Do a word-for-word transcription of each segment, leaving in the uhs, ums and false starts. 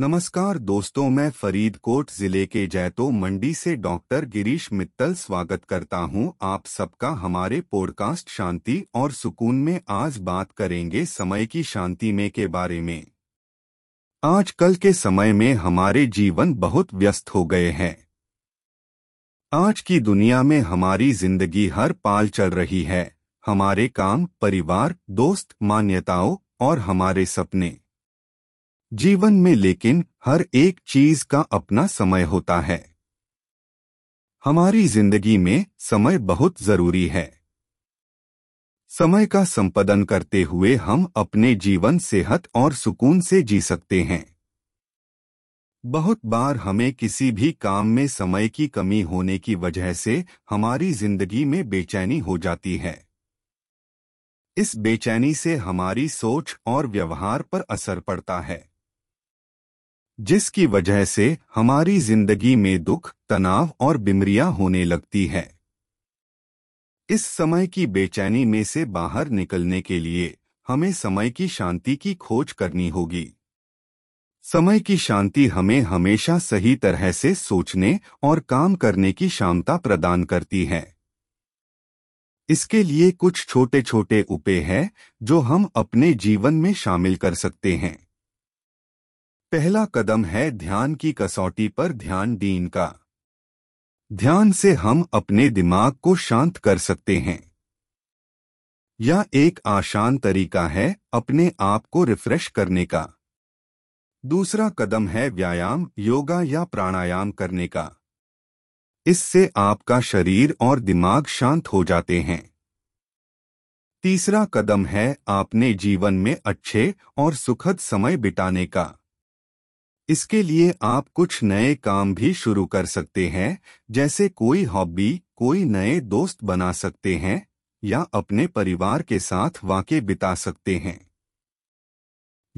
नमस्कार दोस्तों, मैं फरीदकोट जिले के जैतो मंडी से डॉक्टर गिरीश मित्तल स्वागत करता हूं आप सबका हमारे पॉडकास्ट शांति और सुकून में। आज बात करेंगे समय की शांति में के बारे में। आजकल के समय में हमारे जीवन बहुत व्यस्त हो गए हैं। आज की दुनिया में हमारी जिंदगी हर पाल चल रही है, हमारे काम, परिवार, दोस्त, मान्यताओं और हमारे सपने जीवन में, लेकिन हर एक चीज का अपना समय होता है। हमारी जिंदगी में समय बहुत जरूरी है। समय का संपादन करते हुए हम अपने जीवन सेहत और सुकून से जी सकते हैं। बहुत बार हमें किसी भी काम में समय की कमी होने की वजह से हमारी जिंदगी में बेचैनी हो जाती है। इस बेचैनी से हमारी सोच और व्यवहार पर असर पड़ता है, जिसकी वजह से हमारी जिंदगी में दुख, तनाव और बीमारियां होने लगती है। इस समय की बेचैनी में से बाहर निकलने के लिए हमें समय की शांति की खोज करनी होगी। समय की शांति हमें हमेशा सही तरह से सोचने और काम करने की क्षमता प्रदान करती है। इसके लिए कुछ छोटे छोटे उपाय हैं जो हम अपने जीवन में शामिल कर सकते हैं। पहला कदम है ध्यान की कसौटी पर ध्यान देने का। ध्यान से हम अपने दिमाग को शांत कर सकते हैं। यह एक आसान तरीका है अपने आप को रिफ्रेश करने का। दूसरा कदम है व्यायाम, योगा या प्राणायाम करने का। इससे आपका शरीर और दिमाग शांत हो जाते हैं। तीसरा कदम है आपने जीवन में अच्छे और सुखद समय बिताने का। इसके लिए आप कुछ नए काम भी शुरू कर सकते हैं, जैसे कोई हॉबी, कोई नए दोस्त बना सकते हैं या अपने परिवार के साथ वक्त बिता सकते हैं।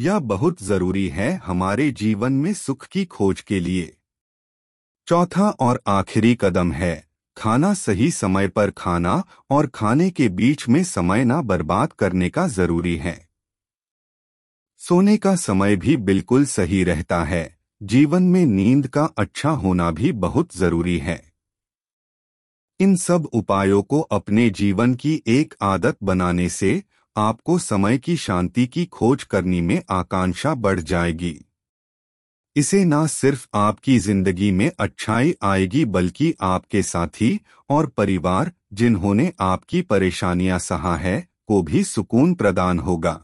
यह बहुत जरूरी है हमारे जीवन में सुख की खोज के लिए। चौथा और आखिरी कदम है खाना, सही समय पर खाना और खाने के बीच में समय ना बर्बाद करने का जरूरी है। सोने का समय भी बिल्कुल सही रहता है। जीवन में नींद का अच्छा होना भी बहुत जरूरी है। इन सब उपायों को अपने जीवन की एक आदत बनाने से आपको समय की शांति की खोज करने में आकांक्षा बढ़ जाएगी। इसे न सिर्फ आपकी जिंदगी में अच्छाई आएगी, बल्कि आपके साथी और परिवार, जिन्होंने आपकी परेशानियां सहा है, को भी सुकून प्रदान होगा।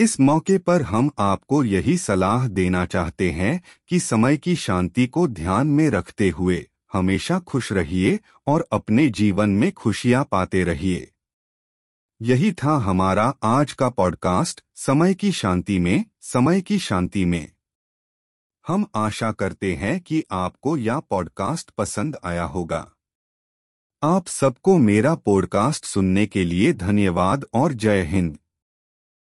इस मौके पर हम आपको यही सलाह देना चाहते हैं कि समय की शांति को ध्यान में रखते हुए हमेशा खुश रहिए और अपने जीवन में खुशियां पाते रहिए। यही था हमारा आज का पॉडकास्ट समय की शांति में। समय की शांति में हम आशा करते हैं कि आपको यह पॉडकास्ट पसंद आया होगा। आप सबको मेरा पॉडकास्ट सुनने के लिए धन्यवाद और जय हिंद।